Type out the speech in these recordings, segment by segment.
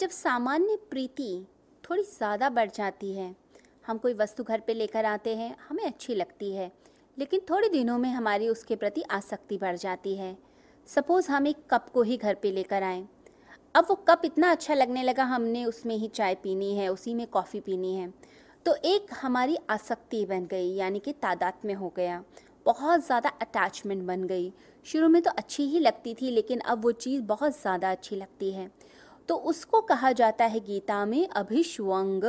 जब सामान्य प्रीति थोड़ी ज़्यादा बढ़ जाती है, हम कोई वस्तु घर पे लेकर आते हैं, हमें अच्छी लगती है, लेकिन थोड़े दिनों में हमारी उसके प्रति आसक्ति बढ़ जाती है। सपोज़ हम एक कप को ही घर पे लेकर आएं, अब वो कप इतना अच्छा लगने लगा, हमने उसमें ही चाय पीनी है, उसी में कॉफ़ी पीनी है, तो एक हमारी आसक्ति बन गई, यानी कि तादाद में हो गया, बहुत ज़्यादा अटैचमेंट बन गई। शुरू में तो अच्छी ही लगती थी, लेकिन अब वो चीज़ बहुत ज़्यादा अच्छी लगती है। तो उसको कहा जाता है गीता में अभिष्वंग।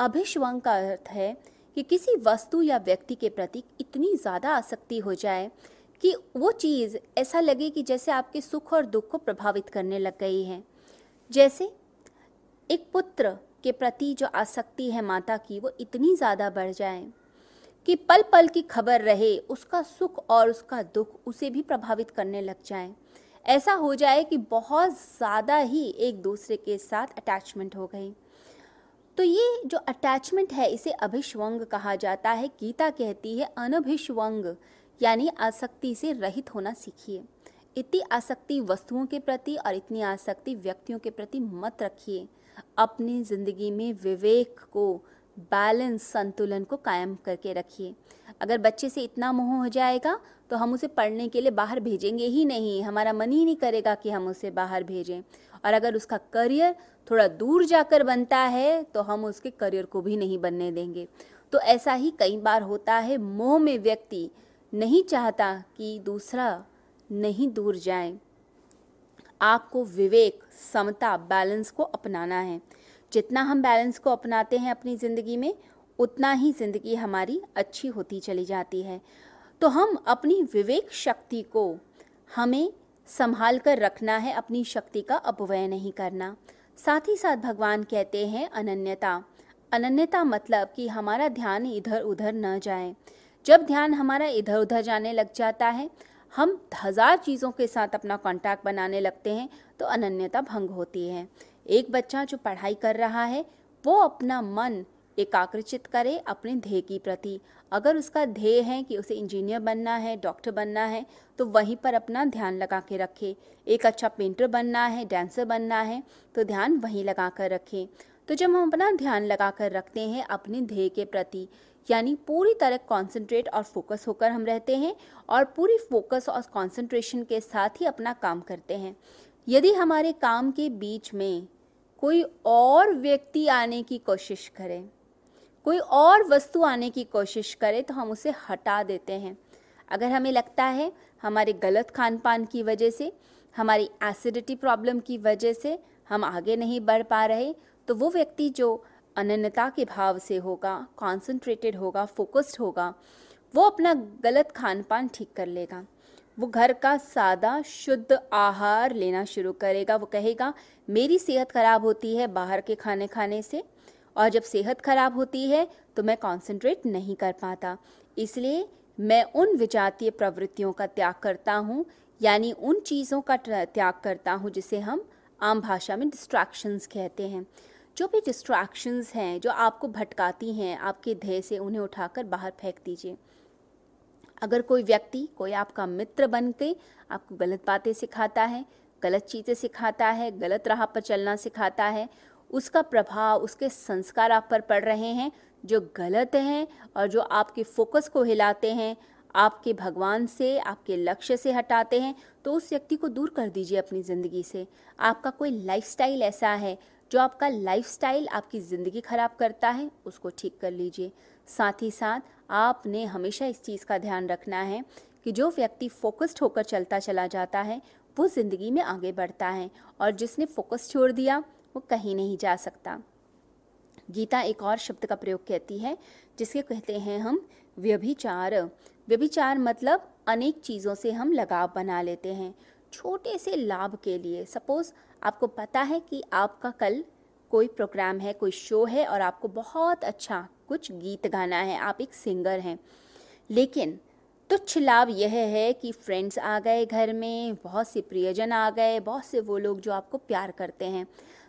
अभिष्वंग का अर्थ है कि किसी वस्तु या व्यक्ति के प्रति इतनी ज़्यादा आसक्ति हो जाए कि वो चीज़ ऐसा लगे कि जैसे आपके सुख और दुख को प्रभावित करने लग गई है। जैसे एक पुत्र के प्रति जो आसक्ति है माता की, वो इतनी ज़्यादा बढ़ जाए कि पल पल की खबर रहे, उसका सुख और उसका दुख उसे भी प्रभावित करने लग जाए। ऐसा हो जाए कि बहुत ज़्यादा ही एक दूसरे के साथ अटैचमेंट हो गई। तो ये जो अटैचमेंट है, इसे अभिष्वंग कहा जाता है। गीता कहती है अनभिष्वंग, यानी आसक्ति से रहित होना सीखिए। इतनी आसक्ति वस्तुओं के प्रति और इतनी आसक्ति व्यक्तियों के प्रति मत रखिए। अपनी ज़िंदगी में विवेक को, बैलेंस, संतुलन को कायम करके रखिए। अगर बच्चे से इतना मोह हो जाएगा तो हम उसे पढ़ने के लिए बाहर भेजेंगे ही नहीं, हमारा मन ही नहीं करेगा कि हम उसे बाहर भेजें। और अगर उसका करियर थोड़ा दूर जाकर बनता है तो हम उसके करियर को भी नहीं बनने देंगे। तो ऐसा ही कई बार होता है, मोह में व्यक्ति नहीं चाहता कि दूसरा नहीं दूर जाए। आपको विवेक, समता, बैलेंस को अपनाना है। जितना हम बैलेंस को अपनाते हैं अपनी ज़िंदगी में, उतना ही ज़िंदगी हमारी अच्छी होती चली जाती है। तो हम अपनी विवेक शक्ति को हमें संभाल कर रखना है, अपनी शक्ति का अपव्यय नहीं करना। साथ ही साथ भगवान कहते हैं अनन्यता। अनन्यता मतलब कि हमारा ध्यान इधर उधर न जाए। जब ध्यान हमारा इधर उधर जाने लग जाता है, हम हज़ार चीज़ों के साथ अपना कांटेक्ट बनाने लगते हैं, तो अनन्यता भंग होती है। एक बच्चा जो पढ़ाई कर रहा है, वो अपना मन एकाग्रचित करे अपने ध्येय की प्रति। अगर उसका ध्येय है कि उसे इंजीनियर बनना है, डॉक्टर बनना है, तो वहीं पर अपना ध्यान लगा के रखे। एक अच्छा पेंटर बनना है, डांसर बनना है, तो ध्यान वहीं लगा कर रखें। तो जब हम अपना ध्यान लगा कर रखते हैं अपने ध्येय के प्रति, यानी पूरी तरह कॉन्सेंट्रेट और फोकस होकर हम रहते हैं और पूरी फोकस और कॉन्सेंट्रेशन के साथ ही अपना काम करते हैं। यदि हमारे काम के बीच में कोई और व्यक्ति आने की कोशिश करे, कोई और वस्तु आने की कोशिश करे, तो हम उसे हटा देते हैं। अगर हमें लगता है हमारे गलत खान पान की वजह से, हमारी एसिडिटी प्रॉब्लम की वजह से हम आगे नहीं बढ़ पा रहे, तो वो व्यक्ति जो अनन्यता के भाव से होगा, कॉन्सेंट्रेटेड होगा, फोकस्ड होगा, वो अपना गलत खान पान ठीक कर लेगा। वो घर का सादा शुद्ध आहार लेना शुरू करेगा। वो कहेगा मेरी सेहत खराब होती है बाहर के खाने खाने से, और जब सेहत खराब होती है तो मैं कॉन्सेंट्रेट नहीं कर पाता, इसलिए मैं उन विजातीय प्रवृत्तियों का त्याग करता हूँ, यानी उन चीज़ों का त्याग करता हूँ जिसे हम आम भाषा में डिस्ट्रैक्शंस कहते हैं। जो भी डिस्ट्रैक्शंस हैं जो आपको भटकाती हैं आपके ध्येय से, उन्हें उठाकर बाहर फेंक दीजिए। अगर कोई व्यक्ति, कोई आपका मित्र बन के आपको गलत बातें सिखाता है, गलत चीज़ें सिखाता है, गलत राह पर चलना सिखाता है, उसका प्रभाव, उसके संस्कार आप पर पड़ रहे हैं जो गलत हैं और जो आपके फोकस को हिलाते हैं, आपके भगवान से, आपके लक्ष्य से हटाते हैं, तो उस व्यक्ति को दूर कर दीजिए अपनी ज़िंदगी से। आपका कोई लाइफस्टाइल ऐसा है जो आपका लाइफस्टाइल आपकी ज़िंदगी ख़राब करता है, उसको ठीक कर लीजिए। साथ ही साथ आपने हमेशा इस चीज़ का ध्यान रखना है कि जो व्यक्ति फोकस्ड होकर चलता चला जाता है वो ज़िंदगी में आगे बढ़ता है, और जिसने फोकस छोड़ दिया वो कहीं नहीं जा सकता। गीता एक और शब्द का प्रयोग कहती है जिसके कहते हैं हम व्यभिचार। व्यभिचार मतलब अनेक चीज़ों से हम लगाव बना लेते हैं छोटे से लाभ के लिए। सपोज़ आपको पता है कि आपका कल कोई प्रोग्राम है, कोई शो है, और आपको बहुत अच्छा कुछ गीत गाना है, आप एक सिंगर हैं, लेकिन तुच्छ लाभ यह है कि फ्रेंड्स आ गए घर में, बहुत से प्रियजन आ गए, बहुत से वो लोग जो आपको प्यार करते हैं,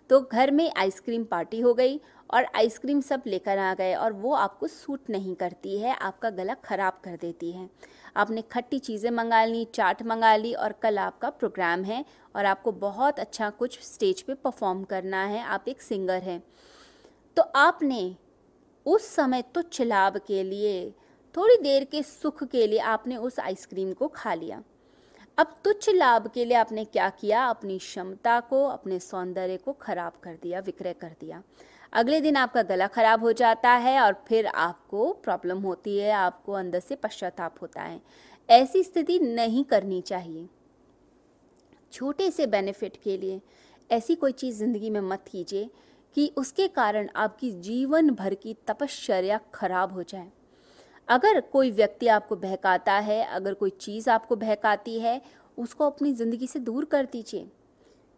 तो घर में आइसक्रीम पार्टी हो गई और आइसक्रीम सब लेकर आ गए और वो आपको सूट नहीं करती है, आपका गला ख़राब कर देती है। आपने खट्टी चीज़ें मंगा ली, चाट मंगा ली और कल आपका प्रोग्राम है और आपको बहुत अच्छा कुछ स्टेज पे परफॉर्म करना है, आप एक सिंगर हैं। तो आपने उस समय तो चिलाब के लिए, थोड़ी देर के सुख के लिए आपने उस आइसक्रीम को खा लिया। अब तुच्छ लाभ के लिए आपने क्या किया, अपनी क्षमता को, अपने सौंदर्य को खराब कर दिया, विक्रय कर दिया। अगले दिन आपका गला खराब हो जाता है और फिर आपको प्रॉब्लम होती है, आपको अंदर से पश्चाताप होता है। ऐसी स्थिति नहीं करनी चाहिए। छोटे से बेनिफिट के लिए ऐसी कोई चीज़ ज़िंदगी में मत कीजिए कि उसके कारण आपकी जीवन भर की तपश्चर्या खराब हो जाए। अगर कोई व्यक्ति आपको बहकाता है, अगर कोई चीज़ आपको बहकाती है, उसको अपनी ज़िंदगी से दूर कर दीजिए,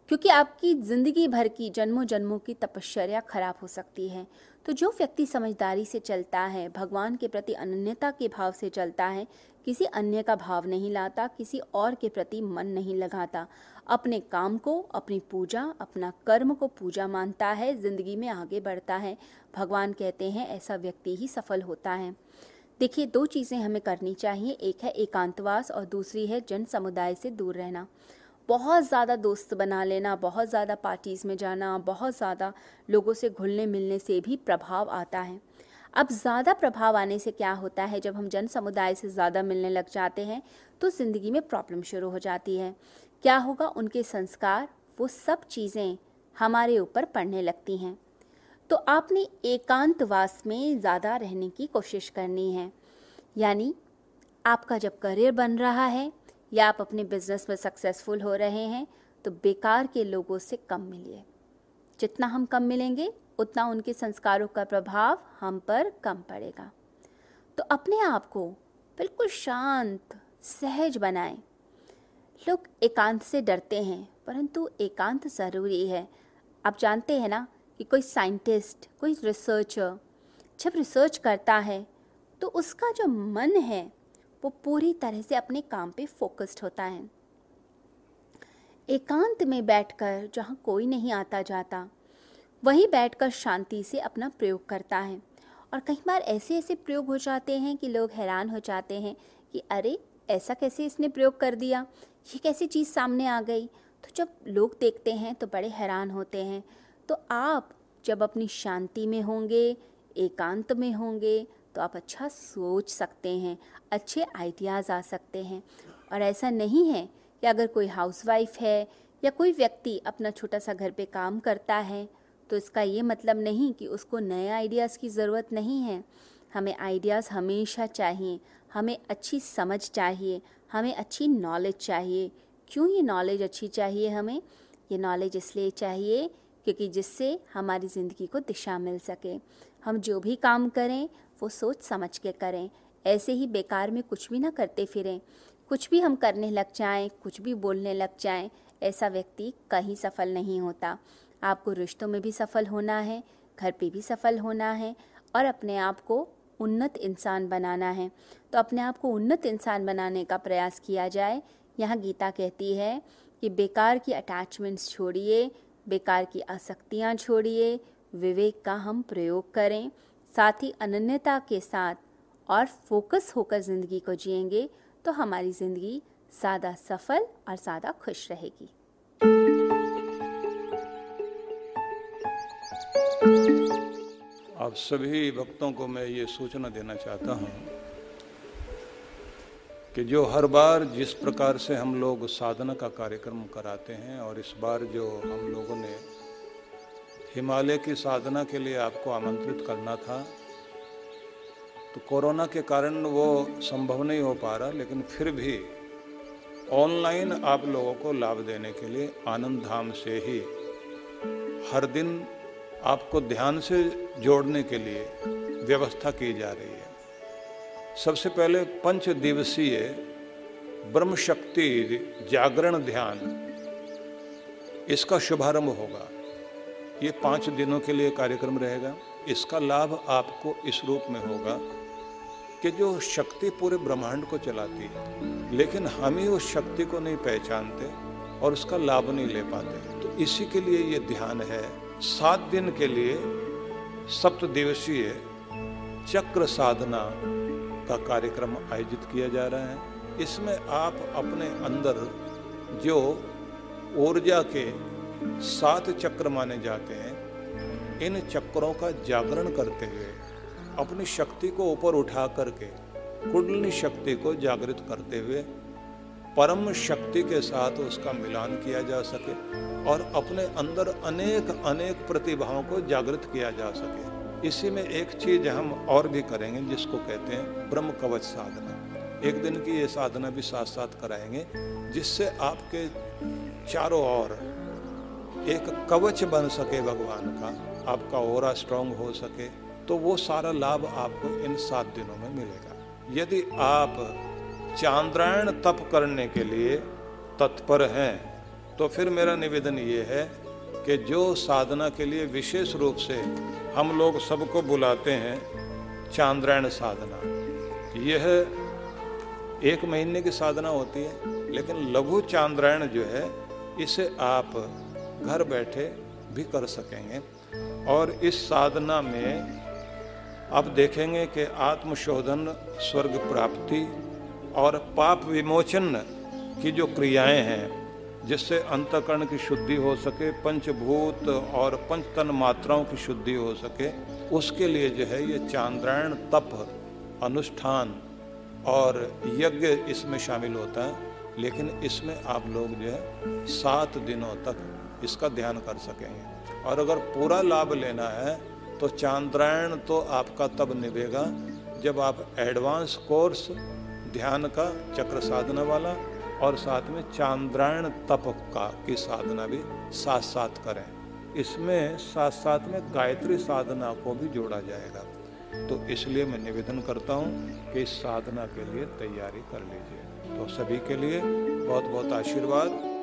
क्योंकि आपकी ज़िंदगी भर की जन्मों जन्मों की तपश्चर्या खराब हो सकती है। तो जो व्यक्ति समझदारी से चलता है, भगवान के प्रति अनन्यता के भाव से चलता है, किसी अन्य का भाव नहीं लाता, किसी और के प्रति मन नहीं लगाता, अपने काम को, अपनी पूजा, अपना कर्म को पूजा मानता है, ज़िंदगी में आगे बढ़ता है, भगवान कहते हैं ऐसा व्यक्ति ही सफल होता है। देखिए, दो चीज़ें हमें करनी चाहिए, एक है एकांतवास और दूसरी है जन समुदाय से दूर रहना। बहुत ज़्यादा दोस्त बना लेना, बहुत ज़्यादा पार्टीज़ में जाना, बहुत ज़्यादा लोगों से घुलने मिलने से भी प्रभाव आता है। अब ज़्यादा प्रभाव आने से क्या होता है, जब हम जन समुदाय से ज़्यादा मिलने लग जाते हैं तो ज़िंदगी में प्रॉब्लम शुरू हो जाती है। क्या होगा, उनके संस्कार, वो सब चीज़ें हमारे ऊपर पड़ने लगती हैं। तो आपने एकांतवास में ज़्यादा रहने की कोशिश करनी है। यानी आपका जब करियर बन रहा है या आप अपने बिजनेस में सक्सेसफुल हो रहे हैं तो बेकार के लोगों से कम मिलिए। जितना हम कम मिलेंगे उतना उनके संस्कारों का प्रभाव हम पर कम पड़ेगा। तो अपने आप को बिल्कुल शांत, सहज बनाएं। लोग एकांत से डरते हैं, परंतु एकांत ज़रूरी है। आप जानते हैं ना कि कोई साइंटिस्ट, कोई रिसर्चर जब रिसर्च करता है तो उसका जो मन है वो पूरी तरह से अपने काम पे फोकस्ड होता है। एकांत में बैठकर, जहाँ कोई नहीं आता जाता, वहीं बैठकर शांति से अपना प्रयोग करता है। और कई बार ऐसे ऐसे प्रयोग हो जाते हैं कि लोग हैरान हो जाते हैं कि अरे ऐसा कैसे इसने प्रयोग कर दिया, ये कैसी चीज़ सामने आ गई। तो जब लोग देखते हैं तो बड़े हैरान होते हैं। तो आप जब अपनी शांति में होंगे, एकांत में होंगे, तो आप अच्छा सोच सकते हैं, अच्छे आइडियाज़ आ सकते हैं। और ऐसा नहीं है कि अगर कोई हाउसवाइफ है या कोई व्यक्ति अपना छोटा सा घर पे काम करता है तो इसका ये मतलब नहीं कि उसको नए आइडियाज़ की ज़रूरत नहीं है। हमें आइडियाज़ हमेशा चाहिए, हमें अच्छी समझ चाहिए, हमें अच्छी नॉलेज चाहिए। क्यों ये नॉलेज अच्छी चाहिए हमें? ये नॉलेज इसलिए चाहिए क्योंकि जिससे हमारी ज़िंदगी को दिशा मिल सके। हम जो भी काम करें वो सोच समझ के करें, ऐसे ही बेकार में कुछ भी ना करते फिरें। कुछ भी हम करने लग जाएं, कुछ भी बोलने लग जाएं, ऐसा व्यक्ति कहीं सफल नहीं होता। आपको रिश्तों में भी सफल होना है, घर पे भी सफल होना है और अपने आप को उन्नत इंसान बनाना है। तो अपने आप को उन्नत इंसान बनाने का प्रयास किया जाए। यहाँ गीता कहती है कि बेकार की अटैचमेंट्स छोड़िए, बेकार की आसक्तियाँ छोड़िए, विवेक का हम प्रयोग करें, साथ ही अनन्यता के साथ और फोकस होकर ज़िंदगी को जिएंगे तो हमारी ज़िंदगी ज़्यादा सफल और ज़्यादा खुश रहेगी। आप सभी भक्तों को मैं ये सूचना देना चाहता हूँ कि जो हर बार जिस प्रकार से हम लोग साधना का कार्यक्रम कराते हैं और इस बार जो हम लोगों ने हिमालय की साधना के लिए आपको आमंत्रित करना था तो कोरोना के कारण वो संभव नहीं हो पा रहा, लेकिन फिर भी ऑनलाइन आप लोगों को लाभ देने के लिए आनंद धाम से ही हर दिन आपको ध्यान से जोड़ने के लिए व्यवस्था की जा रही है। सबसे पहले 5 दिवसीय ब्रह्म शक्ति जागरण ध्यान, इसका शुभारंभ होगा। ये 5 दिनों के लिए कार्यक्रम रहेगा। इसका लाभ आपको इस रूप में होगा कि जो शक्ति पूरे ब्रह्मांड को चलाती है, लेकिन हम ही उस शक्ति को नहीं पहचानते और उसका लाभ नहीं ले पाते, तो इसी के लिए ये ध्यान है। 7 दिन के लिए सप्तदिवसीय चक्र साधना का कार्यक्रम आयोजित किया जा रहा है। इसमें आप अपने अंदर जो ऊर्जा के 7 चक्र माने जाते हैं, इन चक्रों का जागरण करते हुए अपनी शक्ति को ऊपर उठा करके कुंडलिनी शक्ति को जागृत करते हुए परम शक्ति के साथ उसका मिलान किया जा सके और अपने अंदर अनेक अनेक प्रतिभाओं को जागृत किया जा सके। इसी में एक चीज़ हम और भी करेंगे जिसको कहते हैं ब्रह्म कवच साधना। एक दिन की ये साधना भी साथ साथ कराएंगे, जिससे आपके चारों ओर एक कवच बन सके भगवान का, आपका ओरा स्ट्रांग हो सके। तो वो सारा लाभ आपको इन 7 दिनों में मिलेगा। यदि आप चांद्रायण तप करने के लिए तत्पर हैं तो फिर मेरा निवेदन ये है कि जो साधना के लिए विशेष रूप से हम लोग सबको बुलाते हैं चांद्रायण साधना, यह 1 महीने की साधना होती है, लेकिन लघु चांद्रायण जो है इसे आप घर बैठे भी कर सकेंगे। और इस साधना में आप देखेंगे कि आत्मशोधन, स्वर्ग प्राप्ति और पाप विमोचन की जो क्रियाएं हैं, जिससे अंतःकरण की शुद्धि हो सके, पंचभूत और पंच तन मात्राओं की शुद्धि हो सके, उसके लिए जो है ये चांद्रायण तप अनुष्ठान और यज्ञ इसमें शामिल होता है। लेकिन इसमें आप लोग जो है 7 दिनों तक इसका ध्यान कर सकेंगे। और अगर पूरा लाभ लेना है तो चांद्रायण तो आपका तब निभेगा जब आप एडवांस कोर्स ध्यान का चक्र साधना वाला और साथ में चांद्रायण तप का की साधना भी साथ साथ करें। इसमें साथ साथ में गायत्री साधना को भी जोड़ा जाएगा। तो इसलिए मैं निवेदन करता हूं कि इस साधना के लिए तैयारी कर लीजिए। तो सभी के लिए बहुत बहुत आशीर्वाद।